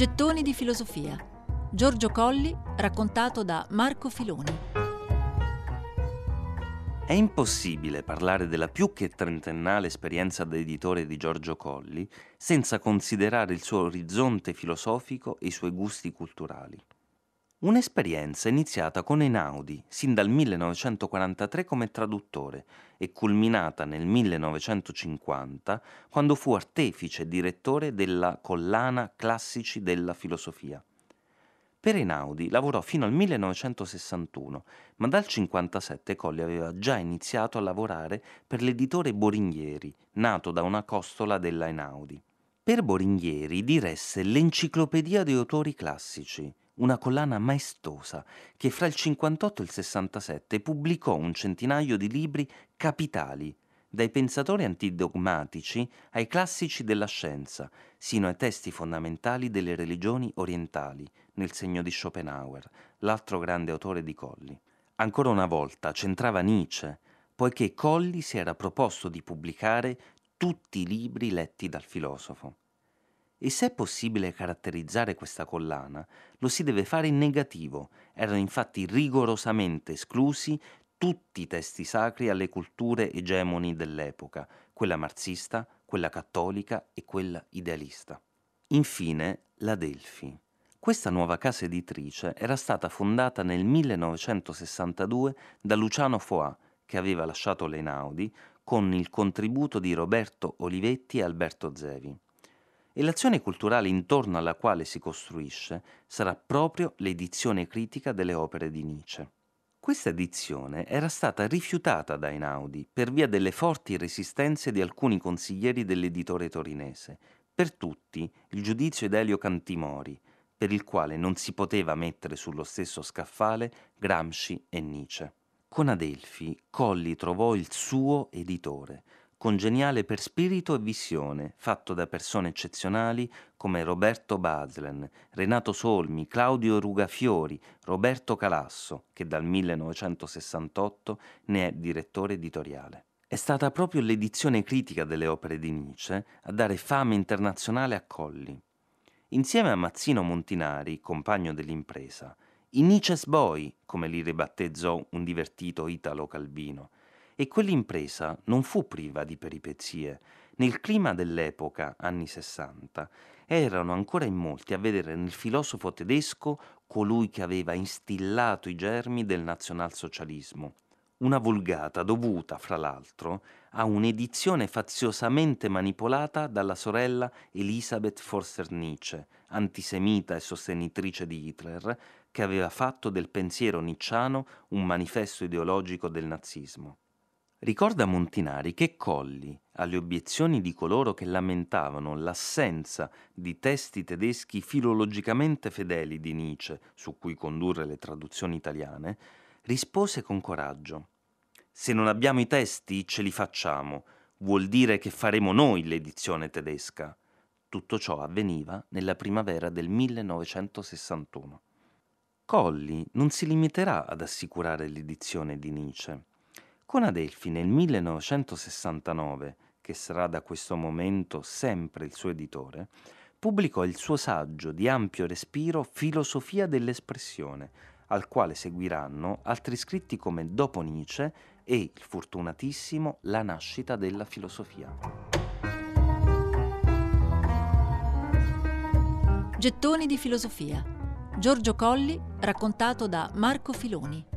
Gettoni di filosofia. Giorgio Colli, raccontato da Marco Filoni. È impossibile parlare della più che trentennale esperienza da editore di Giorgio Colli senza considerare il suo orizzonte filosofico e i suoi gusti culturali. Un'esperienza iniziata con Einaudi, sin dal 1943 come traduttore, e culminata nel 1950, quando fu artefice e direttore della collana Classici della Filosofia. Per Einaudi lavorò fino al 1961, ma dal 1957 Colli aveva già iniziato a lavorare per l'editore Boringhieri, nato da una costola della Einaudi. Per Boringhieri diresse l'Enciclopedia di Autori Classici, una collana maestosa che fra il 58 e il 67 pubblicò un centinaio di libri capitali, dai pensatori antidogmatici ai classici della scienza, sino ai testi fondamentali delle religioni orientali, nel segno di Schopenhauer, l'altro grande autore di Colli. Ancora una volta c'entrava Nietzsche, poiché Colli si era proposto di pubblicare tutti i libri letti dal filosofo. E se è possibile caratterizzare questa collana, lo si deve fare in negativo. Erano infatti rigorosamente esclusi tutti i testi sacri alle culture egemoni dell'epoca, quella marxista, quella cattolica e quella idealista. Infine, la Delfi. Questa nuova casa editrice era stata fondata nel 1962 da Luciano Foà, che aveva lasciato l'Einaudi, con il contributo di Roberto Olivetti e Alberto Zevi. E l'azione culturale intorno alla quale si costruisce sarà proprio l'edizione critica delle opere di Nietzsche. Questa edizione era stata rifiutata da Einaudi per via delle forti resistenze di alcuni consiglieri dell'editore torinese. Per tutti il giudizio Delio Cantimori, per il quale non si poteva mettere sullo stesso scaffale Gramsci e Nietzsche. Con Adelphi, Colli trovò il suo editore, congeniale per spirito e visione, fatto da persone eccezionali come Roberto Baslen, Renato Solmi, Claudio Rugafiori, Roberto Calasso, che dal 1968 ne è direttore editoriale. È stata proprio l'edizione critica delle opere di Nietzsche a dare fama internazionale a Colli. Insieme a Mazzino Montinari, compagno dell'impresa, i Nietzsches Boys, come li ribattezzò un divertito Italo Calvino, e quell'impresa non fu priva di peripezie. Nel clima dell'epoca, anni 60, erano ancora in molti a vedere nel filosofo tedesco colui che aveva instillato i germi del nazionalsocialismo. Una vulgata dovuta, fra l'altro, a un'edizione faziosamente manipolata dalla sorella Elisabeth Förster-Nietzsche, antisemita e sostenitrice di Hitler, che aveva fatto del pensiero nietzschiano un manifesto ideologico del nazismo. Ricorda Montinari che Colli, alle obiezioni di coloro che lamentavano l'assenza di testi tedeschi filologicamente fedeli di Nietzsche, su cui condurre le traduzioni italiane, rispose con coraggio: «Se non abbiamo i testi, ce li facciamo. Vuol dire che faremo noi l'edizione tedesca». Tutto ciò avveniva nella primavera del 1961. Colli non si limiterà ad assicurare l'edizione di Nietzsche. Con Adelphi nel 1969, che sarà da questo momento sempre il suo editore, pubblicò il suo saggio di ampio respiro Filosofia dell'espressione, al quale seguiranno altri scritti come Dopo Nietzsche e il fortunatissimo La nascita della filosofia. Gettoni di filosofia. Giorgio Colli, raccontato da Marco Filoni.